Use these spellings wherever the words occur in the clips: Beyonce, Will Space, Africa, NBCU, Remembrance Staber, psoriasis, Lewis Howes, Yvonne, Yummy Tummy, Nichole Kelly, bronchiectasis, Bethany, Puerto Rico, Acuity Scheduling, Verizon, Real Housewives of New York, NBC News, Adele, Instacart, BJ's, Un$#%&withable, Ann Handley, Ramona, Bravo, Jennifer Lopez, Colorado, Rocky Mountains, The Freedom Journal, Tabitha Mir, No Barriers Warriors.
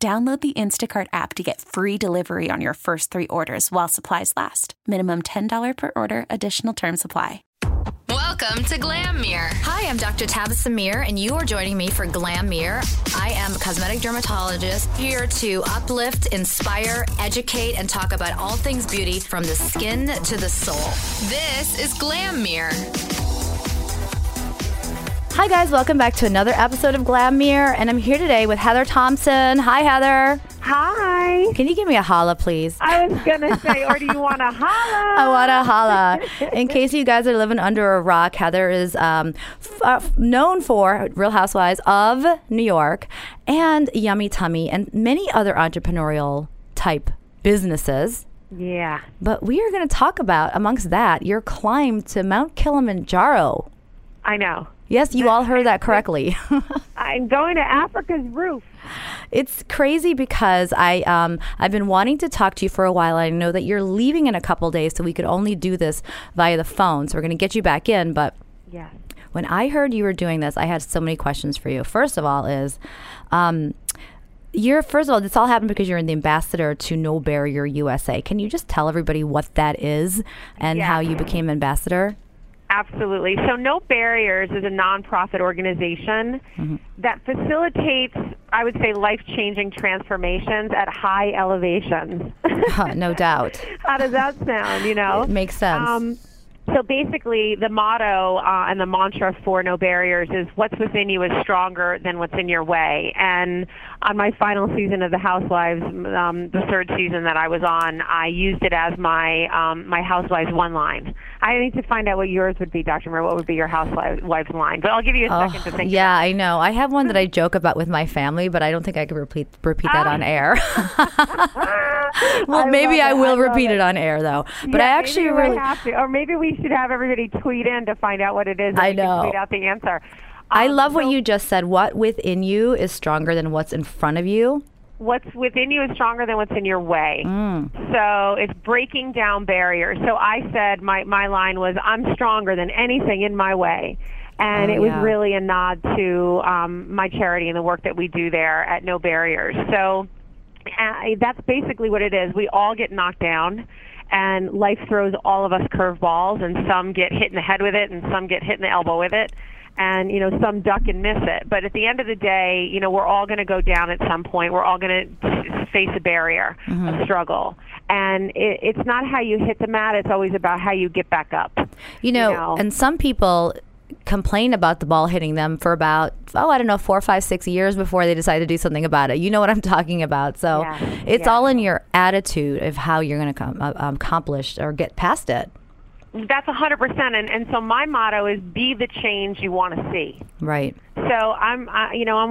Download the Instacart app to get free delivery on your first three orders while supplies last. Minimum $10 per order. Additional terms apply. Welcome to Glam Mirror. Hi, I'm Dr. Tabitha Mir, and you are joining me for Glam Mirror. I am a cosmetic dermatologist here to uplift, inspire, educate, and talk about all things beauty from the skin to the soul. This is Glam Mirror. Hi guys, welcome back to another episode of Glam Mirror, and I'm here today with Heather Thomson. Hi Heather. Hi. Can you give me a holla, please? I was going to say, or do you want a holla? I want a holla. In case you guys are living under a rock, Heather is known for Real Housewives of New York and Yummy Tummy and many other entrepreneurial type businesses. Yeah. But we are going to talk about, amongst that, your climb to Mount Kilimanjaro. I know. Yes, you all heard that correctly. I'm going to Africa's roof. It's crazy because I've been wanting to talk to you for a while. I know that you're leaving in a couple days, so we could only do this via the phone. So we're going to get you back in. But yeah, when I heard you were doing this, I had so many questions for you. First of all is, this all happened because you're the ambassador to No Barrier USA. Can you just tell everybody what that is and how you became ambassador? Absolutely. So No Barriers is a nonprofit organization that facilitates, I would say, life-changing transformations at high elevations. No doubt. How does that sound, you know? It makes sense. So basically, the motto and the mantra for No Barriers is what's within you is stronger than what's in your way. And on my final season of The Housewives, the third season that I was on, I used it as my my Housewives one line. I need to find out what yours would be, Dr. Mir. What would be your Housewives line? But I'll give you a second to think. Yeah, about. I know. I have one that I joke about with my family, but I don't think I could repeat that on air. Well, maybe I will repeat it on air, though. But yeah, I actually really have to. Or maybe we should have everybody tweet in to find out what it is. I know. Tweet out the answer. I love what you just said. What within you is stronger than what's in front of you. What's within you is stronger than what's in your way. So it's breaking down barriers. So I said my line was, I'm stronger than anything in my way. And it was really a nod to my charity and the work that we do there at No Barriers. So that's basically what it is. We all get knocked down. And life throws all of us curveballs, and some get hit in the head with it, and some get hit in the elbow with it, and, you know, some duck and miss it. But at the end of the day, you know, we're all going to go down at some point. We're all going to face a barrier, a struggle. And it's not how you hit the mat. It's always about how you get back up. You know? And some people complain about the ball hitting them for about, 4, 5, 6 years before they decide to do something about it. You know what I'm talking about. So it's all in your attitude of how you're going to accomplish or get past it. That's 100%. And so my motto is be the change you want to see. Right. So I'm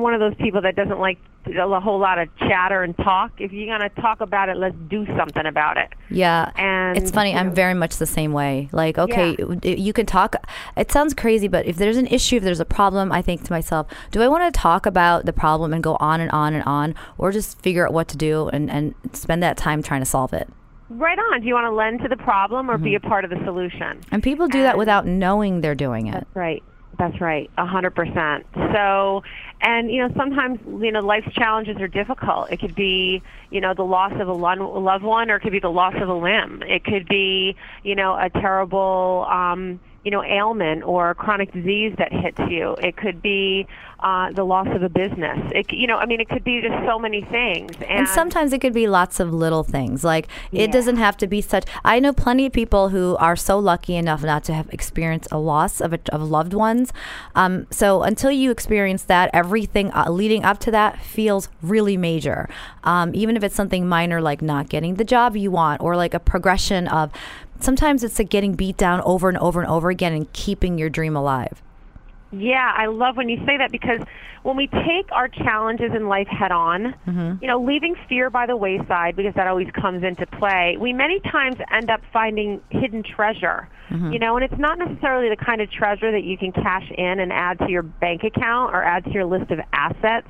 one of those people that doesn't like a whole lot of chatter and talk. If you're going to talk about it, let's do something about it. Yeah. And it's funny. I'm very much the same way. Like, okay, you can talk. It sounds crazy, but if there's an issue, if there's a problem, I think to myself, do I want to talk about the problem and go on and on and on, or just figure out what to do and spend that time trying to solve it? Right on. Do you want to lend to the problem or be a part of the solution? And people do that without knowing they're doing it. That's right. That's right, 100%. So, and, you know, sometimes, you know, life's challenges are difficult. It could be, you know, the loss of a loved one, or it could be the loss of a limb. It could be, you know, a terrible, ailment or chronic disease that hits you. It could be the loss of a business. It could be just so many things. And sometimes it could be lots of little things. Like, it doesn't have to be such. I know plenty of people who are so lucky enough not to have experienced a loss of loved ones. So until you experience that, everything leading up to that feels really major. Even if it's something minor, like not getting the job you want, or like a progression of. Sometimes it's like getting beat down over and over and over again and keeping your dream alive. Yeah, I love when you say that, because when we take our challenges in life head on, you know, leaving fear by the wayside, because that always comes into play, we many times end up finding hidden treasure, you know, and it's not necessarily the kind of treasure that you can cash in and add to your bank account or add to your list of assets,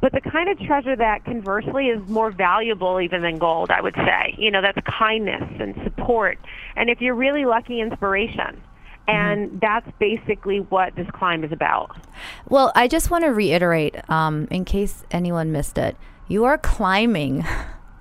but the kind of treasure that conversely is more valuable even than gold, I would say. You know, that's kindness and support, and if you're really lucky, inspiration. And that's basically what this climb is about. Well, I just want to reiterate, in case anyone missed it, you are climbing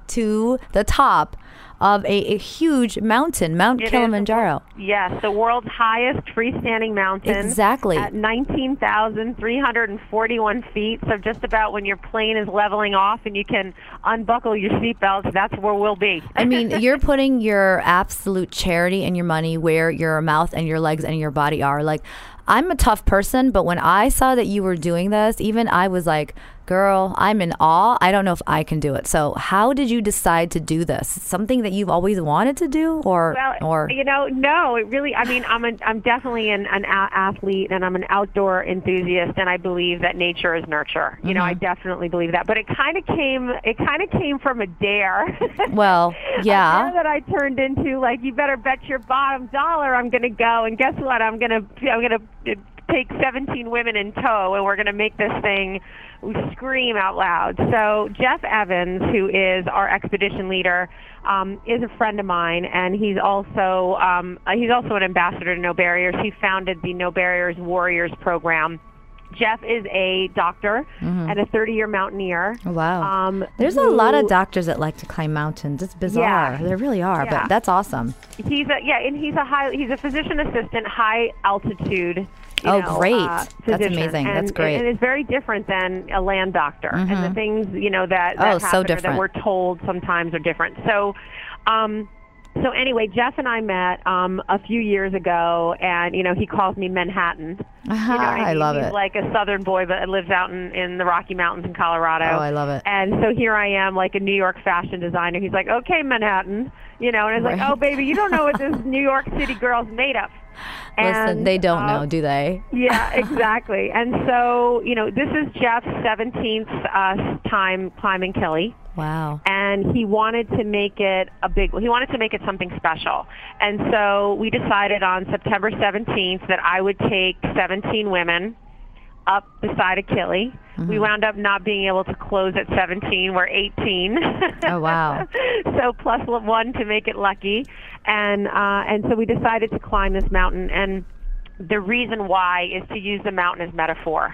to the top of a huge mountain, Mount Kilimanjaro. Yes, the world's highest freestanding mountain. Exactly. At 19,341 feet. So just about when your plane is leveling off and you can unbuckle your seatbelts, that's where we'll be. I mean, you're putting your absolute charity and your money where your mouth and your legs and your body are. Like, I'm a tough person, but when I saw that you were doing this, even I was like, girl, I'm in awe. I don't know if I can do it. So how did you decide to do this? Something that you've always wanted to do, or you know, no, it really, I mean, I'm definitely an athlete, and I'm an outdoor enthusiast, and I believe that nature is nurture. You know, I definitely believe that. But it kind of came from a dare. Well, yeah. A dare that I turned into, like, you better bet your bottom dollar I'm going to go, and guess what? I'm going to take 17 women in tow, and we're going to make this thing scream out loud. So Jeff Evans, who is our expedition leader, is a friend of mine, and he's also an ambassador to No Barriers. He founded the No Barriers Warriors program. Jeff is a doctor and a 30-year mountaineer. Wow. There's a lot of doctors that like to climb mountains. It's bizarre. Yeah, there really are, but that's awesome. He's a physician assistant, high altitude. Great. That's amazing. That's great. And it's very different than a land doctor. And the things, you know, that happen, that we're told sometimes are different. So anyway, Jeff and I met a few years ago, and, you know, he calls me Manhattan. You know what I mean? I love He's like a southern boy, but lives out in the Rocky Mountains in Colorado. Oh, I love it. And so here I am, like a New York fashion designer. He's like, okay, Manhattan. You know, and I was like, oh, baby, you don't know what this New York City girl's made of. And, listen, they don't know, do they? Yeah, exactly. And so, you know, this is Jeff's 17th time climbing Kili. Wow. And he wanted to make it something special. And so we decided on September 17th that I would take 17 women up the side of Kili. We wound up not being able to close at 17. We're 18. Oh, wow. So plus one to make it lucky. And so we decided to climb this mountain. And the reason why is to use the mountain as metaphor.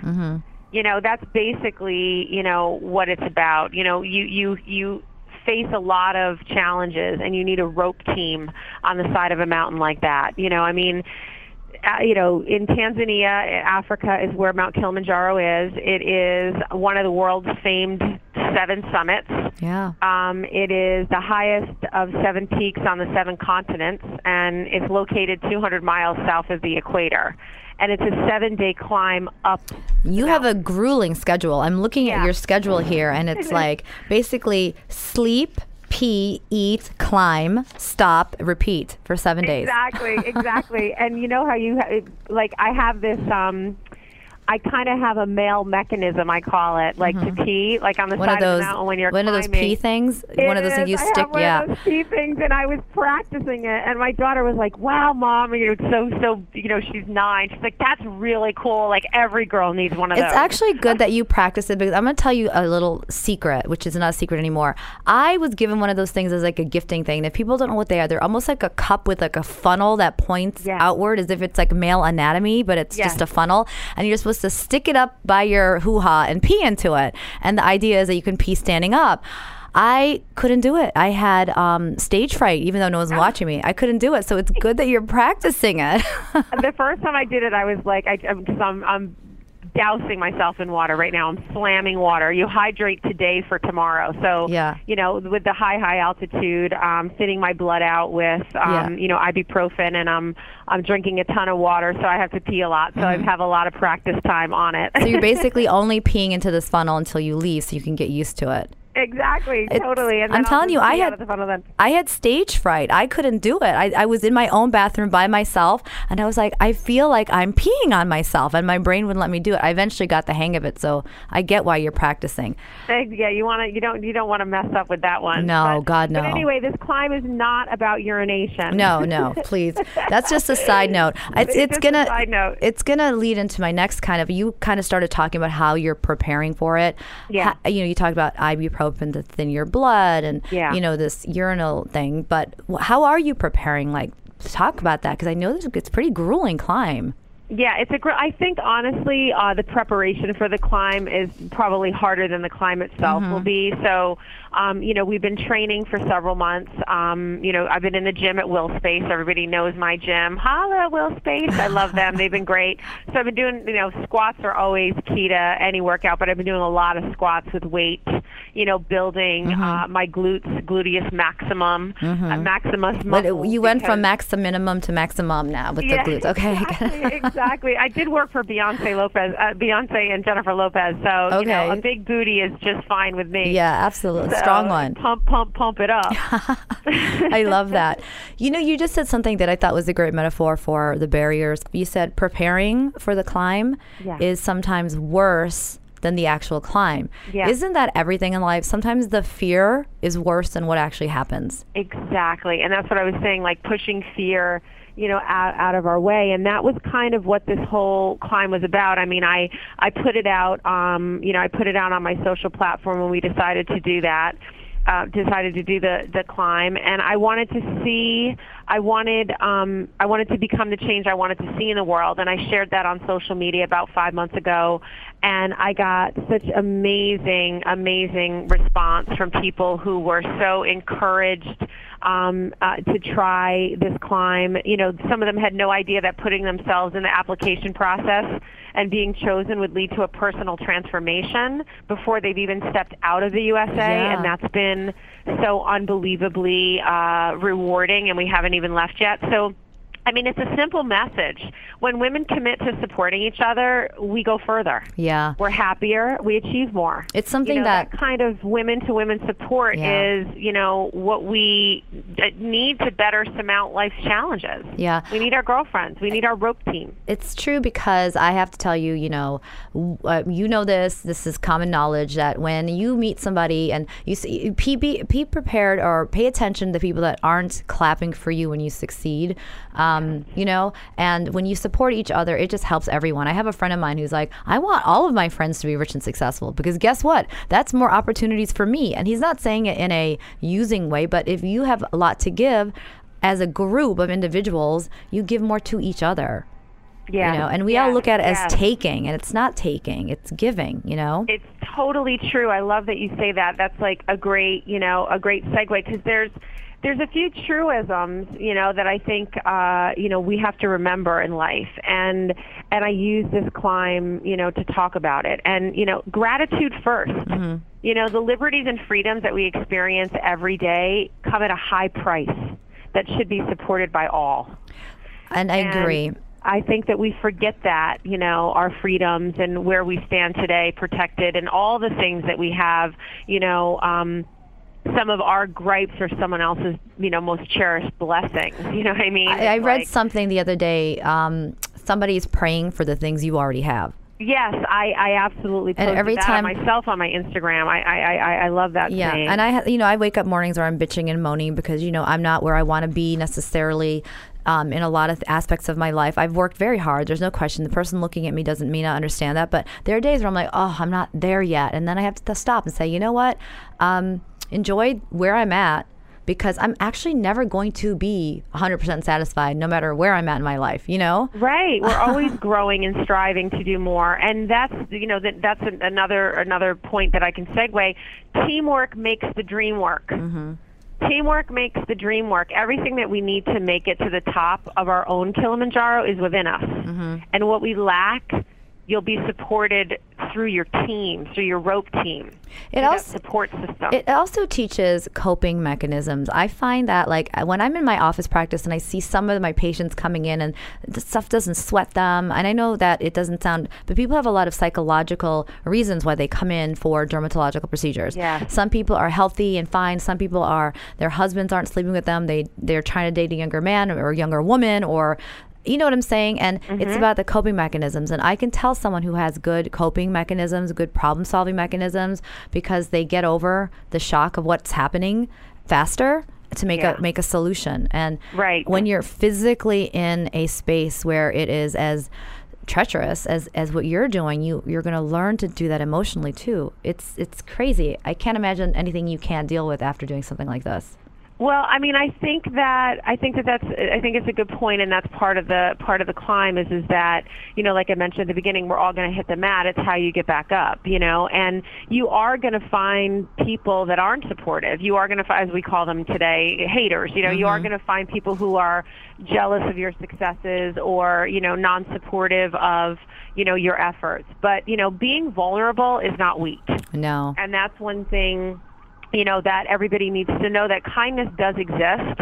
You know, that's basically, you know, what it's about. You know, you face a lot of challenges, and you need a rope team on the side of a mountain like that. You know, I mean, you know, in Tanzania, Africa is where Mount Kilimanjaro is. It is one of the world's famed 7 summits. Yeah. It is the highest of 7 peaks on the 7 continents, and it's located 200 miles south of the equator. And it's a 7-day climb up. You have a grueling schedule. I'm looking at your schedule here, and it's like basically sleep, pee, eat, climb, stop, repeat for 7 days. Exactly. And you know how you, I have this, I kind of have a male mechanism, I call it, like to pee, like on the one side of the mountain when you're climbing. One of those pee things? One of those things you stick, I have one of those pee things, and I was practicing it, and my daughter was like, wow, Mom, you know, so, you know, she's 9. She's like, that's really cool. Like, every girl needs one of those. It's actually good that you practice it, because I'm going to tell you a little secret, which is not a secret anymore. I was given one of those things as like a gifting thing. If people don't know what they are, they're almost like a cup with like a funnel that points outward, as if it's like male anatomy, but it's just a funnel, and you're supposed to stick it up by your hoo-ha and pee into it. And the idea is that you can pee standing up. I couldn't do it. I had stage fright, even though no one's watching me. I couldn't do it. So it's good that you're practicing it. The first time I did it, I was like, because I'm dousing myself in water right now. I'm slamming water. You hydrate today for tomorrow. So, you know, with the high altitude, I'm thinning my blood out with, you know, ibuprofen, and I'm drinking a ton of water, so I have to pee a lot. So I have a lot of practice time on it. So you're basically only peeing into this funnel until you leave, so you can get used to it. Exactly, totally. And I'm telling you, I had stage fright. I couldn't do it. I was in my own bathroom by myself, and I was like, I feel like I'm peeing on myself, and my brain wouldn't let me do it. I eventually got the hang of it, so I get why you're practicing. Yeah, you don't want to mess up with that one. No, but, God, no. But anyway, this climb is not about urination. No, please. That's just a side note. It's gonna lead into my next kind of. You kind of started talking about how you're preparing for it. Yeah. How, you talked about ibuprofen and to thin your blood and, this urinal thing. But how are you preparing? Like, talk about that, because I know it's a pretty grueling climb. Yeah, I think, honestly, the preparation for the climb is probably harder than the climb itself will be. So, we've been training for several months. I've been in the gym at Will Space. Everybody knows my gym. Holla, Will Space. I love them. They've been great. So I've been doing, squats are always key to any workout, but I've been doing a lot of squats with weights, building my gluteus maximum, maximus muscle. But you went from maximum to maximum now with the glutes. Okay. Exactly. I did work for Beyonce and Jennifer Lopez. So, a big booty is just fine with me. Yeah, absolutely. So, strong one. Pump it up. I love that. You just said something that I thought was a great metaphor for the barriers. You said preparing for the climb is sometimes worse than the actual climb. Yeah. Isn't that everything in life? Sometimes the fear is worse than what actually happens. Exactly. And that's what I was saying, like pushing fear out of our way. And that was kind of what this whole climb was about. I mean, I put it out, I put it out on my social platform when we decided to do that, the climb. And I wanted to become the change I wanted to see in the world. And I shared that on social media about 5 months ago. And I got such amazing, amazing response from people who were so encouraged to try this climb. Some of them had no idea that putting themselves in the application process and being chosen would lead to a personal transformation before they've even stepped out of the USA. Yeah. And that's been so unbelievably rewarding, and we haven't even left yet. So, I mean, it's a simple message. When women commit to supporting each other, we go further. Yeah. We're happier. We achieve more. It's something that kind of women-to-women support is, what we need to better surmount life's challenges. Yeah. We need our girlfriends. We need our rope team. It's true, because I have to tell you, this is common knowledge that when you meet somebody and you see, be prepared or pay attention to the people that aren't clapping for you when you succeed. And when you support each other, it just helps everyone. I have a friend of mine who's like, I want all of my friends to be rich and successful, because guess what? That's more opportunities for me. And he's not saying it in a using way, but if you have a lot to give as a group of individuals, you give more to each other. Yeah. And we all look at it as taking, and it's not taking, it's giving, It's totally true. I love that you say that. That's like a great segue, because there's a few truisms, that I think, we have to remember in life. And I use this climb, to talk about it. And, gratitude first. Mm-hmm. The liberties and freedoms that we experience every day come at a high price that should be supported by all. And I agree. I think that we forget that, our freedoms and where we stand today protected, and all the things that we have, some of our gripes or someone else's, most cherished blessings. You know what I mean? I read something the other day. Somebody is praying for the things you already have. Yes, I absolutely posted that time, myself on my Instagram. I love that. Yeah, saying. And I wake up mornings where I'm bitching and moaning because, I'm not where I want to be necessarily. In a lot of aspects of my life, I've worked very hard. There's no question. The person looking at me doesn't mean I understand that. But there are days where I'm like, oh, I'm not there yet. And then I have to stop and say, you know what? Enjoy where I'm at, because I'm actually never going to be 100% satisfied no matter where I'm at in my life, Right. We're always growing and striving to do more. And that's, that's another point that I can segue. Teamwork makes the dream work. Mm-hmm. Teamwork makes the dream work. Everything that we need to make it to the top of our own Kilimanjaro is within us. Mm-hmm. And what we lack you'll be supported through your team, through your rope team, that support system. It also teaches coping mechanisms. I find that, like, when I'm in my office practice and I see some of my patients coming in and the stuff doesn't sweat them, and I know that it doesn't sound, but people have a lot of psychological reasons why they come in for dermatological procedures. Yeah. Some people are healthy and fine. Some people are, their husbands aren't sleeping with them. They're trying to date a younger man or a younger woman, or... You know what I'm saying? And it's about the coping mechanisms. And I can tell someone who has good coping mechanisms, good problem-solving mechanisms, because they get over the shock of what's happening faster to make a solution. And when you're physically in a space where it is as treacherous as what you're doing, you're going to learn to do that emotionally too. It's crazy. I can't imagine anything you can't deal with after doing something like this. Well, I mean, I think it's a good point, and that's part of the climb is that, you know, like I mentioned at the beginning, we're all going to hit the mat. It's how you get back up, you know, and you are going to find people that aren't supportive. You are going to find, as we call them today, haters. You know, you are going to find people who are jealous of your successes or, you know, non-supportive of, you know, your efforts. But, you know, being vulnerable is not weak. No. And that's one thing, you know, that everybody needs to know, that kindness does exist,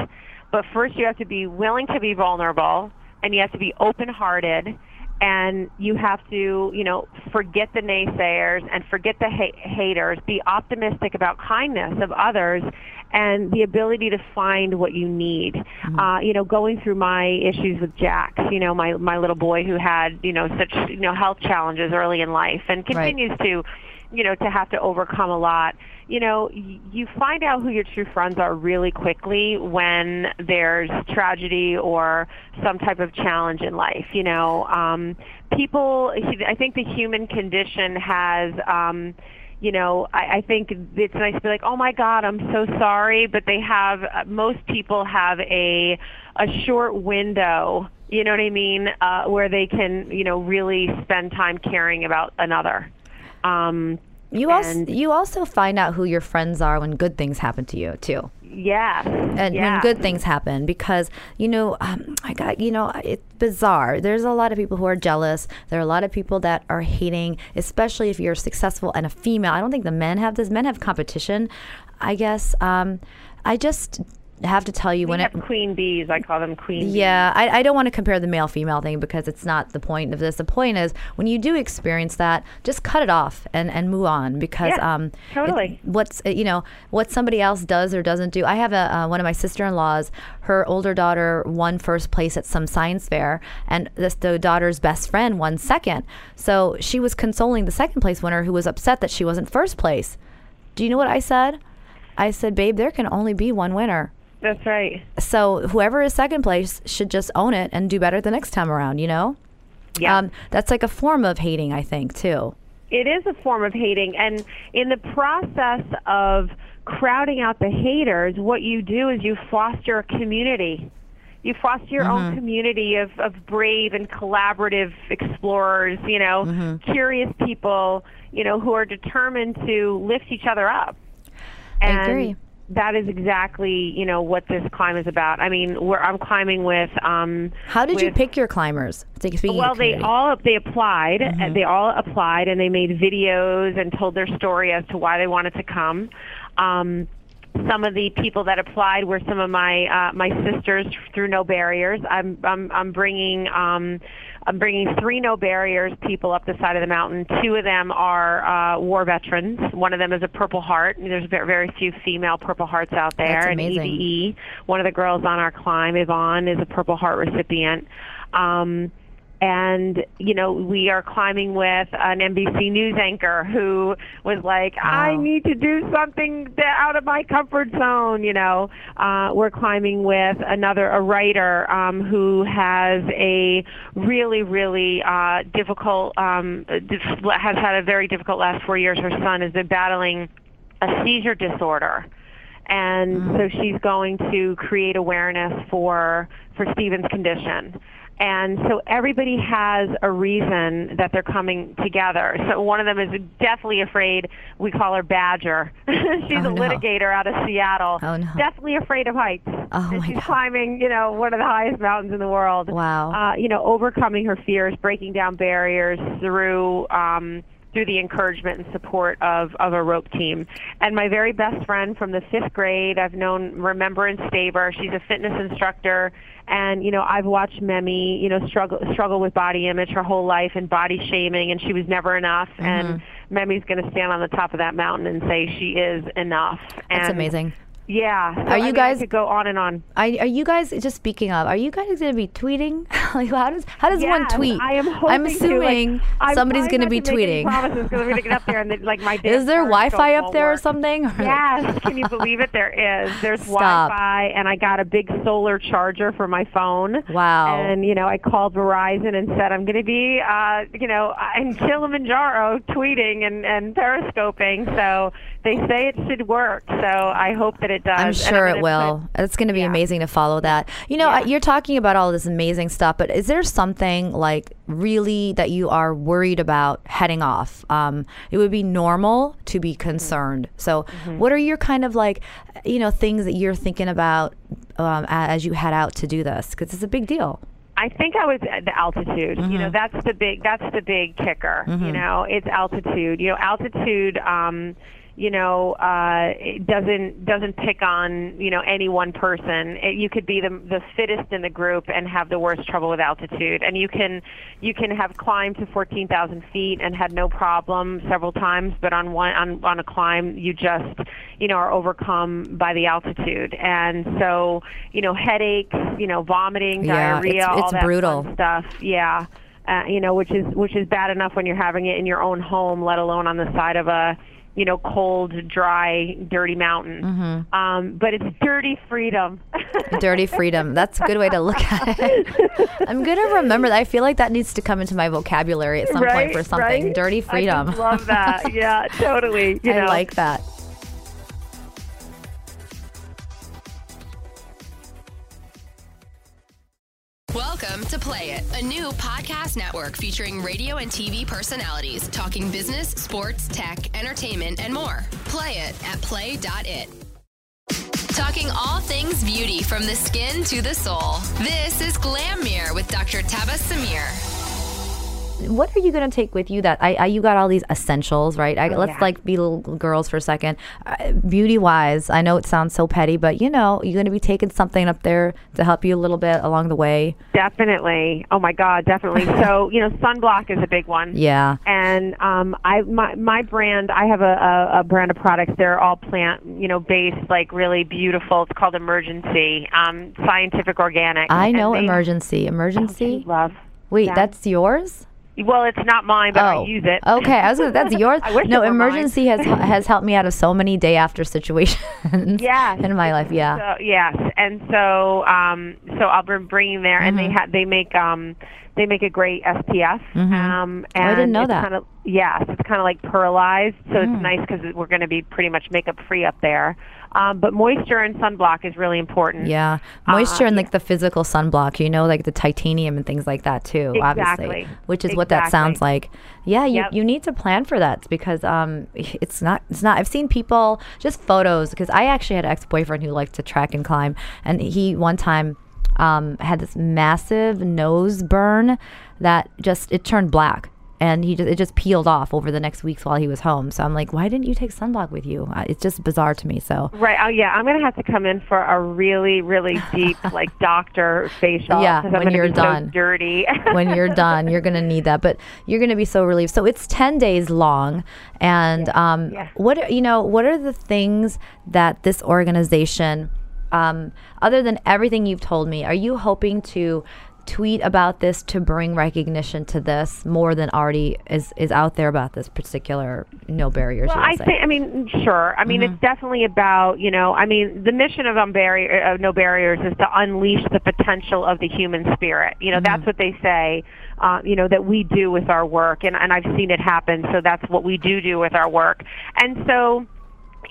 but first you have to be willing to be vulnerable, and you have to be open-hearted, and you have to, you know, forget the naysayers and forget the haters, be optimistic about kindness of others, and the ability to find what you need. You know, going through my issues with Jax, you know, my little boy who had, you know, such, you know, health challenges early in life and continues to, you know, to have to overcome a lot. You know, you find out who your true friends are really quickly when there's tragedy or some type of challenge in life. You know, people, I think the human condition has, you know, I think it's nice to be like, oh, my God, I'm so sorry. But they have, most people have a short window, you know what I mean, where they can, you know, really spend time caring about another. You also find out who your friends are when good things happen to you too. Yeah. And when good things happen, because, you know, it's bizarre. There's a lot of people who are jealous. There are a lot of people that are hating, especially if you're successful and a female. I don't think the men have this. Men have competition, I guess. I just have to tell you, we have queen bees. I call them queen bees. Yeah, I don't want to compare the male-female thing because it's not the point of this. The point is, when you do experience that, just cut it off and move on, because totally. What somebody else does or doesn't do. I have one of my sister-in-laws, her older daughter won first place at some science fair, and the daughter's best friend won second. So she was consoling the second place winner who was upset that she wasn't first place. Do you know what I said? I said, babe, there can only be one winner. That's right. So whoever is second place should just own it and do better the next time around, you know? Yeah. That's like a form of hating, I think, too. It is a form of hating. And in the process of crowding out the haters, what you do is you foster a community. You foster your own community of brave and collaborative explorers, you know, curious people, you know, who are determined to lift each other up. And I agree. That is exactly, you know, what this climb is about. I mean, I'm climbing with. How did you pick your climbers? Well, they applied. They all applied, and they made videos and told their story as to why they wanted to come. Some of the people that applied were some of my sisters through No Barriers. I'm bringing three No Barriers people up the side of the mountain. Two of them are war veterans. One of them is a Purple Heart. There's very few female Purple Hearts out there. That's amazing. And EVE, one of the girls on our climb, Yvonne, is a Purple Heart recipient. And, you know, we are climbing with an NBC News anchor who was like, wow, I need to do something out of my comfort zone, you know. We're climbing with a writer who has a really, really difficult, has had a very difficult last 4 years. Her son has been battling a seizure disorder. And so she's going to create awareness for Stephen's condition. And so everybody has a reason that they're coming together. So one of them is definitely afraid. We call her Badger. She's a litigator out of Seattle. Oh, no. Definitely afraid of heights. Oh, and she's climbing, one of the highest mountains in the world. Wow. Overcoming her fears, breaking down barriers through the encouragement and support of a rope team. And my very best friend from the fifth grade, I've known Remembrance Staber. She's a fitness instructor. And, I've watched Memmi, struggle with body image her whole life and body shaming, and she was never enough. Mm-hmm. And Memmi's going to stand on the top of that mountain and say she is enough. That's amazing. Yeah. So, I could go on and on. Are you guys, just speaking of, are you guys going to be tweeting? How does one tweet? I am hoping I'm assuming to, somebody's going to be tweeting. Promises because we're going to get up there and is there Wi-Fi up there or something? Yes. Can you believe it? There is. There's Wi-Fi, and I got a big solar charger for my phone. Wow. And, I called Verizon and said I'm going to be, in Kilimanjaro tweeting and periscoping. So they say it should work. So I hope that it does. I'm sure it will. It's going to be amazing to follow that. You're talking about all this amazing stuff, but is there something really that you are worried about heading off? It would be normal to be concerned. Mm-hmm. So what are your kind of things that you're thinking about as you head out to do this? Because it's a big deal. I think I was at the altitude. Mm-hmm. That's the big kicker. Mm-hmm. It's altitude. Altitude. It doesn't pick on, any one person. You could be the fittest in the group and have the worst trouble with altitude. And you can have climbed to 14,000 feet and had no problem several times, but on a climb, you just, are overcome by the altitude. And so, headaches, vomiting, diarrhea, it's all that brutal fun stuff. Yeah. Which is bad enough when you're having it in your own home, let alone on the side of a, cold, dry, dirty mountain. Mm-hmm. But it's dirty freedom. Dirty freedom. That's a good way to look at it. I'm going to remember that. I feel like that needs to come into my vocabulary at some point for something. Right? Dirty freedom. I love that. Yeah, totally. I like that. Welcome to Play It, a new podcast network featuring radio and TV personalities talking business, sports, tech, entertainment, and more. Play it at play.it. Talking all things beauty from the skin to the soul. This is Glam Mirror with Dr. Tabitha Mir. What are you going to take with you that you got all these essentials, right? Let's be little girls for a second. Beauty-wise, I know it sounds so petty, but you're going to be taking something up there to help you a little bit along the way. Definitely. Oh my God, definitely. So, sunblock is a big one. Yeah. And my brand, I have a brand of products. They're all plant, based, really beautiful. It's called Emergency Scientific Organic. I know Emergency. Emergency. Oh, love. Wait, that's yours? Well, it's not mine, but I use it. Okay, that's yours. No, Emergency has helped me out of so many day after situations. Yes. In my life, yeah. So, yes, and so I'll be bringing there, and they make a great SPF. Mm-hmm. And I didn't know that. It's kind of like pearlized, so it's nice because we're going to be pretty much makeup free up there. But moisture and sunblock is really important. Yeah. Moisture and the physical sunblock, the titanium and things like that too, obviously, which is what that sounds like. Yeah. You need to plan for that because it's not, I've seen people just photos because I actually had an ex-boyfriend who liked to track and climb. And he one time had this massive nose burn that it turned black. And it just peeled off over the next weeks while he was home. So I'm like, why didn't you take sunblock with you? It's just bizarre to me. So right, oh yeah, I'm gonna have to come in for a really, really deep doctor facial. Yeah, when you're done. So dirty. When you're done, you're gonna need that. But you're gonna be so relieved. So it's 10 days long, and what are the things that this organization, other than everything you've told me, are you hoping to tweet about this to bring recognition to this more than already is out there about this particular No Barriers? Well, it's definitely about, the mission of No Barriers is to unleash the potential of the human spirit. That's what they say, that we do with our work, and I've seen it happen, so that's what we do with our work. And so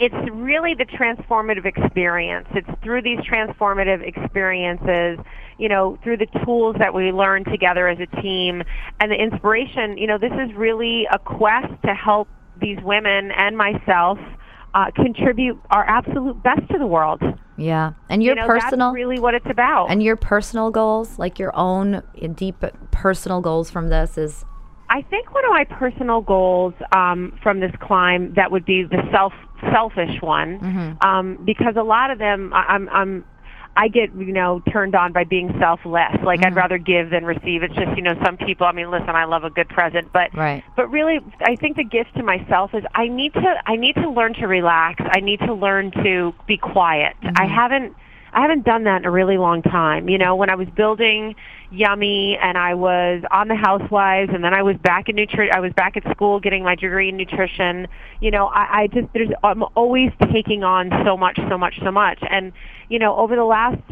it's really the transformative experience. It's through these transformative experiences, you know, through the tools that we learn together as a team and the inspiration. You know, this is really a quest to help these women and myself contribute our absolute best to the world. Yeah. And your personal, that's really what it's about. And your personal goals, like your own deep personal goals from this is? I think one of my personal goals from this climb, that would be the selfish one, because a lot of them, I get, you know, turned on by being selfless. Like, I'd rather give than receive. It's just, you know, some people, I mean, listen, I love a good present, but but really, I think the gift to myself is I need to learn to relax. I need to learn to be quiet. I haven't done that in a really long time. You know, when I was building Yummy and I was on The Housewives and then I was back in I was back at school getting my degree in nutrition, you know, I'm always taking on so much. And, you know, over the last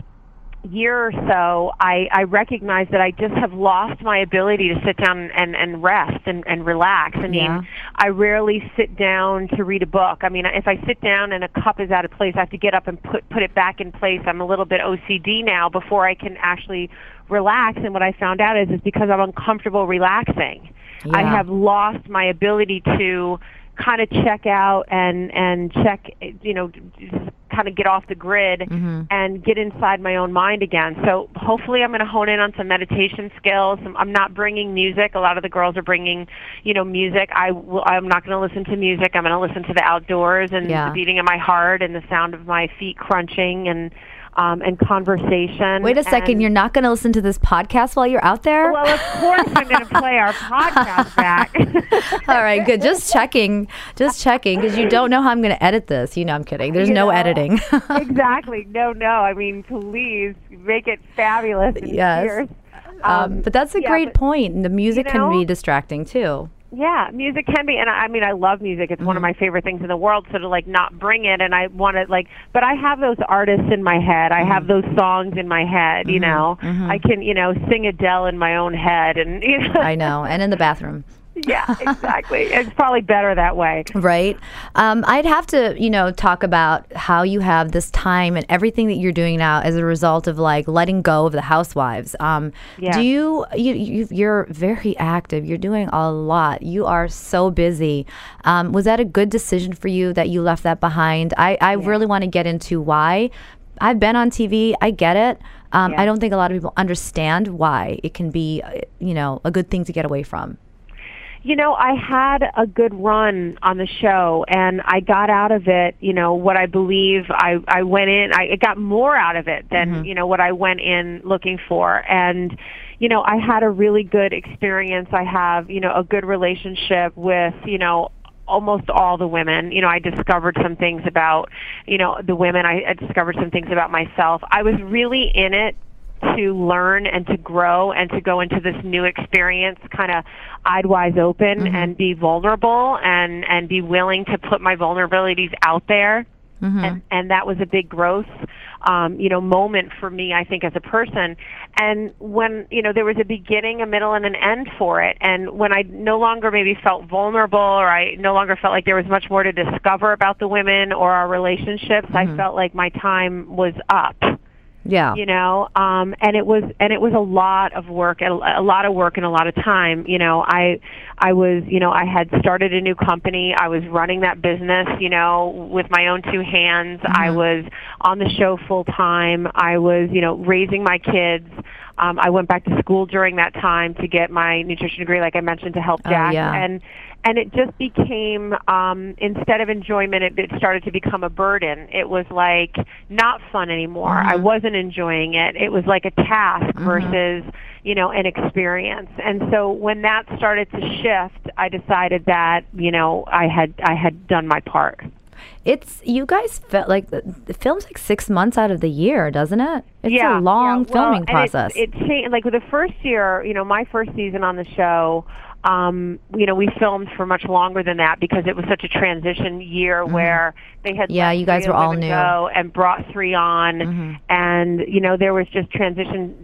year or so, I recognize that I just have lost my ability to sit down and rest and relax. I mean, I rarely sit down to read a book. I mean, if I sit down and a cup is out of place, I have to get up and put it back in place. I'm a little bit OCD now before I can actually relax. And what I found out is it's because I'm uncomfortable relaxing. Yeah. I have lost my ability to kind of check out and check, you know, kind of get off the grid and get inside my own mind again. So hopefully I'm going to hone in on some meditation skills. I'm not bringing music. A lot of the girls are bringing, you know, music. I'm not going to listen to music. I'm going to listen to the outdoors and the beating of my heart and the sound of my feet crunching and conversation. Wait a second, you're not going to listen to this podcast while you're out there? Well, of course I'm going to play our podcast back. All right, good. Just checking, because you don't know how I'm going to edit this. You know, I'm kidding. There's no editing. Exactly. No. I mean, please make it fabulous. Yes. Fierce. But that's a great point. And the music can be distracting, too. Yeah, music can be, and I mean, I love music. It's one of my favorite things in the world, so to, like, not bring it, and I want to, like, but I have those artists in my head. I have those songs in my head, you know. I can, you know, sing Adele in my own head. And you know. I know, and in the bathroom. Yeah, exactly. It's probably better that way. Right. I'd have to, you know, talk about how you have this time and everything that you're doing now as a result of, like, letting go of The Housewives. Do you're very active. You're doing a lot. You are so busy. Was that a good decision for you that you left that behind? I really want to get into why. I've been on TV. I get it. I don't think a lot of people understand why it can be, you know, a good thing to get away from. You know, I had a good run on the show, and I got out of it, you know, what I believe I went in. I got more out of it than, you know, what I went in looking for. And, you know, I had a really good experience. I have, you know, a good relationship with, you know, almost all the women. You know, I discovered some things about, you know, the women. I discovered some things about myself. I was really in it to learn and to grow and to go into this new experience kind of eyed wide open and be vulnerable and be willing to put my vulnerabilities out there. And that was a big growth, you know, moment for me, I think, as a person. And when, you know, there was a beginning, a middle, and an end for it. And when I no longer maybe felt vulnerable, or I no longer felt like there was much more to discover about the women or our relationships, I felt like my time was up. Yeah. You know, and it was a lot of work, and a lot of time. You know, I was, you know, I had started a new company. I was running that business, you know, with my own two hands. I was on the show full time. I was, you know, raising my kids. I went back to school during that time to get my nutrition degree, like I mentioned, to help Jax. And it just became, instead of enjoyment, it started to become a burden. It was, like, not fun anymore. I wasn't enjoying it. It was like a task versus, you know, an experience. And so when that started to shift, I decided that, you know, I had done my part. You guys felt like the film's like 6 months out of the year, doesn't it? It's a long filming process. It changed. Like, with the first year, you know, my first season on the show, you know, we filmed for much longer than that because it was such a transition year where they had you guys were all new go and brought three on, and you know, there was just transitions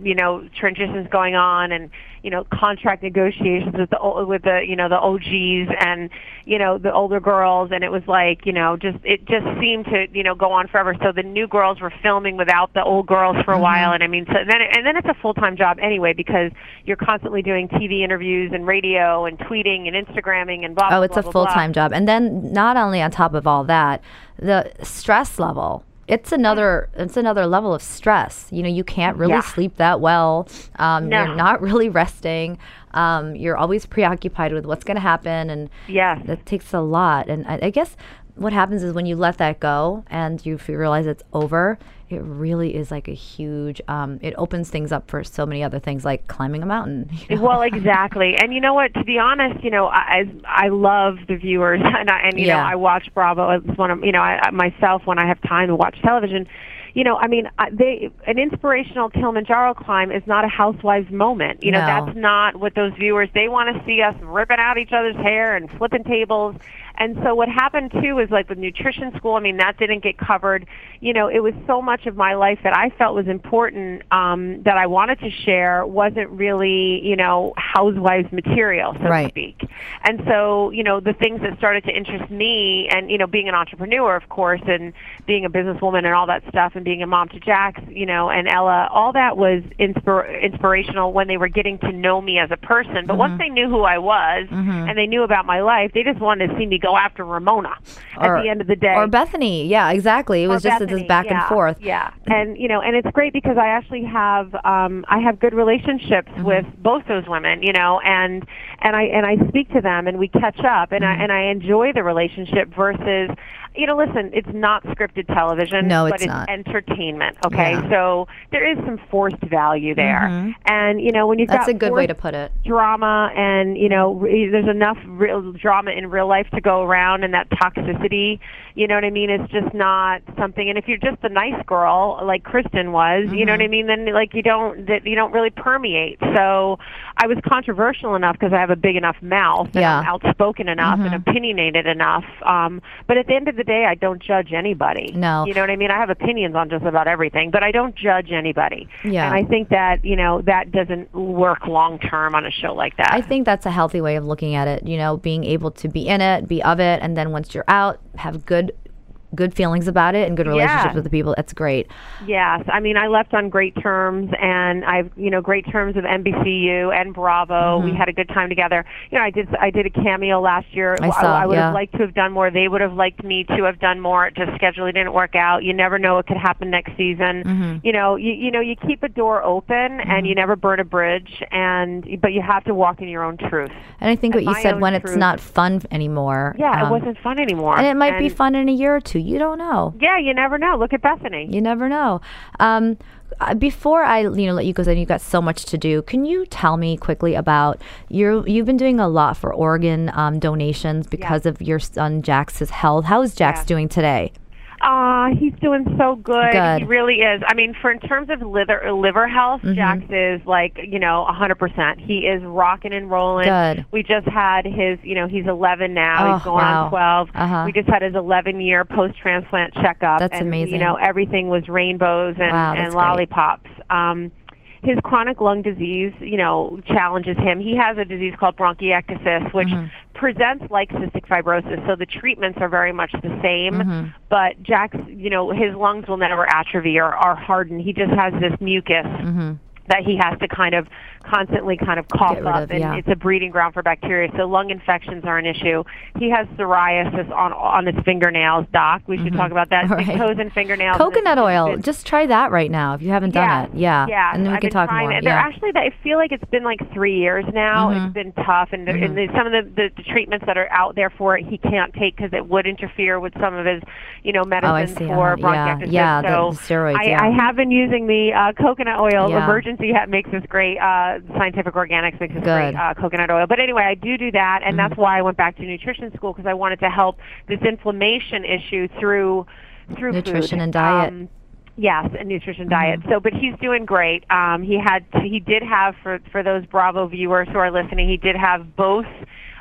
going on, and you know, contract negotiations with the OGs and, you know, the older girls, and it was like, you know, it just seemed to, you know, go on forever. So the new girls were filming without the old girls for a while, and I mean, so then it's a full-time job anyway, because you're constantly doing TV interviews and radio and tweeting and Instagramming and blah, blah, blah. Oh, it's a full-time job. And then not only on top of all that, the stress level. It's another level of stress. You know, you can't really sleep that well. No. You're not really resting. You're always preoccupied with what's going to happen, and that takes a lot. And I guess what happens is when you let that go and you realize it's over, it really is like a huge, it opens things up for so many other things, like climbing a mountain. You know? Well, exactly. And you know what, to be honest, you know, I love the viewers, and you know, I watch Bravo. It's one of, you know, I myself, when I have time to watch television, you know, I mean, an inspirational Kilimanjaro climb is not a housewives moment. You know, that's not what those viewers, they want to see us ripping out each other's hair and flipping tables. And so what happened, too, is like with nutrition school, I mean, that didn't get covered. You know, it was so much of my life that I felt was important, that I wanted to share wasn't really, you know, housewives material, so to speak. And so, you know, the things that started to interest me, and, you know, being an entrepreneur, of course, and being a businesswoman and all that stuff, and being a mom to Jax, you know, and Ella, all that was inspirational when they were getting to know me as a person. But once they knew who I was and they knew about my life, they just wanted to see me go after Ramona at the end of the day. Or Bethany. Yeah, exactly. It was just this back and forth. Yeah. And, you know, and it's great because I actually have, I have good relationships with both those women, you know, and I speak to them and we catch up, and I enjoy the relationship versus, you know, listen, it's not scripted television, but it's not. Entertainment, okay? Yeah. So there is some forced value there. And, you know, when you've got a good way to put it. Drama, and, you know, there's enough real drama in real life to go around, and that toxicity, you know what I mean, it's just not something. And if you're just a nice girl, like Kristen was, you know what I mean, then, like, you don't really permeate. So I was controversial enough because I have a big enough mouth, and I'm outspoken enough and opinionated enough. But at the end of the day, I don't judge anybody. No. You know what I mean? I have opinions on just about everything, but I don't judge anybody. Yeah. And I think that, you know, that doesn't work long term on a show like that. I think that's a healthy way of looking at it, you know, being able to be in it, be of it, and then once you're out, have good feelings about it and good relationships with the people. That's great. Yes. I mean, I left on great terms, and I've, you know, great terms with NBCU and Bravo. We had a good time together. You know, I did a cameo last year. I would have liked to have done more. They would have liked me to have done more. Just scheduling didn't work out. You never know what could happen next season. You know, you keep a door open and you never burn a bridge, but you have to walk in your own truth. And I think what you said, when it's not fun anymore. Yeah, it wasn't fun anymore. And it might be fun in a year or two. You don't know. Yeah, you never know. Look at Bethany. You never know. Before I, you know, let you go, and you've got so much to do, can you tell me quickly about you've been doing a lot for organ donations because of your son Jax's health. How is Jax doing today? He's doing so good. He really is. I mean, in terms of liver health, Jax is like, you know, 100%. He is rocking and rolling. Good. We just had his, you know, he's 11 now. He's going on 12. We just had his 11-year post-transplant checkup. That's amazing. You know, everything was rainbows and lollipops. His chronic lung disease, you know, challenges him. He has a disease called bronchiectasis, which presents like cystic fibrosis, so the treatments are very much the same, but Jack's, you know, his lungs will never atrophy or harden. He just has this mucus that he has to kind of constantly kind of cough up, and it's a breeding ground for bacteria, so lung infections are an issue. He has psoriasis on his fingernails, Doc. We should talk about that. Right. Toes and fingernails. Coconut oil. Just try that right now if you haven't done it. Yeah. Yeah. And then we can talk more. And they're actually, I feel like it's been like 3 years now. It's been tough, and some of the treatments that are out there for it, he can't take because it would interfere with some of his, you know, medicines for bronchiectasis. Yeah. So the steroids. I have been using the coconut oil. Emergency makes this great. Scientific Organics makes a great coconut oil. But anyway, I do that, and that's why I went back to nutrition school, because I wanted to help this inflammation issue through nutrition food. And diet. Yes, and nutrition diet. So, but he's doing great. He did have, for those Bravo viewers who are listening, he did have both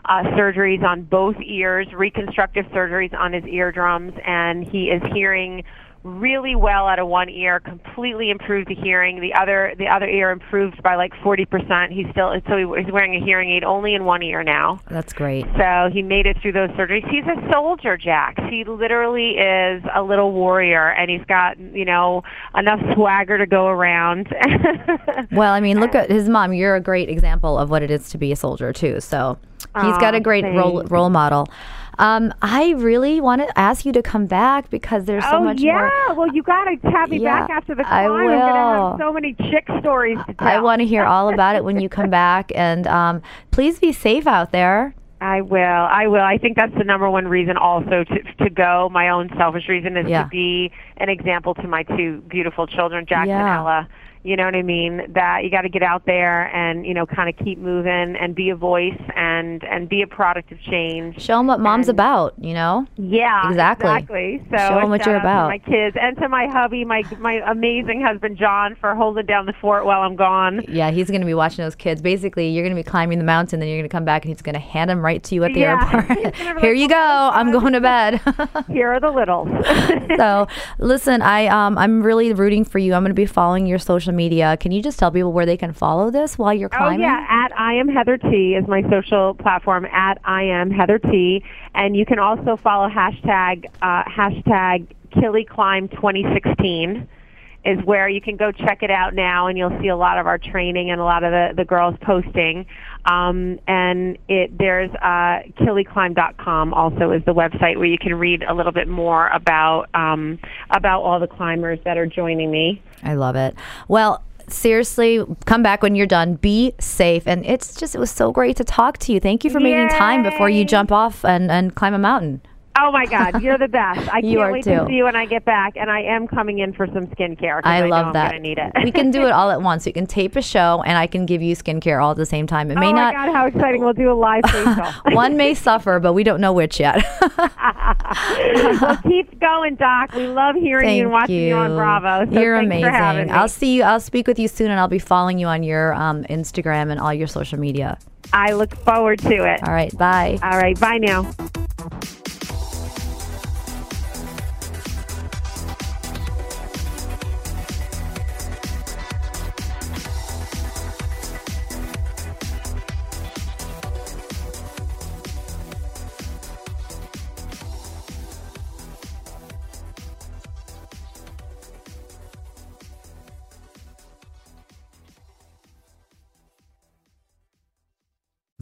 surgeries on both ears, reconstructive surgeries on his eardrums, and he is hearing really well out of one ear, completely improved the hearing. The other ear improved by like 40%. He's wearing a hearing aid only in one ear now. That's great. So he made it through those surgeries. He's a soldier, Jax. He literally is a little warrior, and he's got, you know, enough swagger to go around. Well, I mean, look at his mom. You're a great example of what it is to be a soldier too. So he's got a great role model. I really want to ask you to come back because there's so much more. Oh, yeah. Well, you got to have me back after the time. I will. I'm going to have so many chick stories to tell. I want to hear all about it when you come back. And please be safe out there. I will. I think that's the number one reason also to go. My own selfish reason is to be an example to my two beautiful children, Jack and Ella. You know what I mean? That you got to get out there and, you know, kind of keep moving and be a voice and be a product of change. Show them what mom's about, you know? Yeah, exactly. So show them what you're about. To my kids and to my hubby, my amazing husband John, for holding down the fort while I'm gone. Yeah, he's going to be watching those kids. Basically, you're going to be climbing the mountain, then you're going to come back and he's going to hand them right to you at the airport. Here you go. I'm going to bed. Here are the littles. So, listen, I'm really rooting for you. I'm going to be following your social media. Can you just tell people where they can follow this while you're climbing? Oh, yeah. At I Am Heather T is my social platform. At I Am Heather T. And you can also follow hashtag KillyClimb2016 is where you can go check it out now, and you'll see a lot of our training and a lot of the girls posting. And there's KillyClimb.com also is the website where you can read a little bit more about all the climbers that are joining me. I love it. Well, seriously, come back when you're done. Be safe. And it was so great to talk to you. Thank you for making time before you jump off and climb a mountain. Oh, my God. You're the best. I can't wait to see you when I get back. And I am coming in for some skincare. I love that. I'm going to need it. We can do it all at once. We can tape a show, and I can give you skincare all at the same time. Oh, my God. How exciting. We'll do a live facial. One may suffer, but we don't know which yet. Well, keep going, Doc. We love hearing you and watching you on Bravo. So you're amazing. For having me. I'll see you. I'll speak with you soon, and I'll be following you on your Instagram and all your social media. I look forward to it. All right. Bye. All right. Bye now.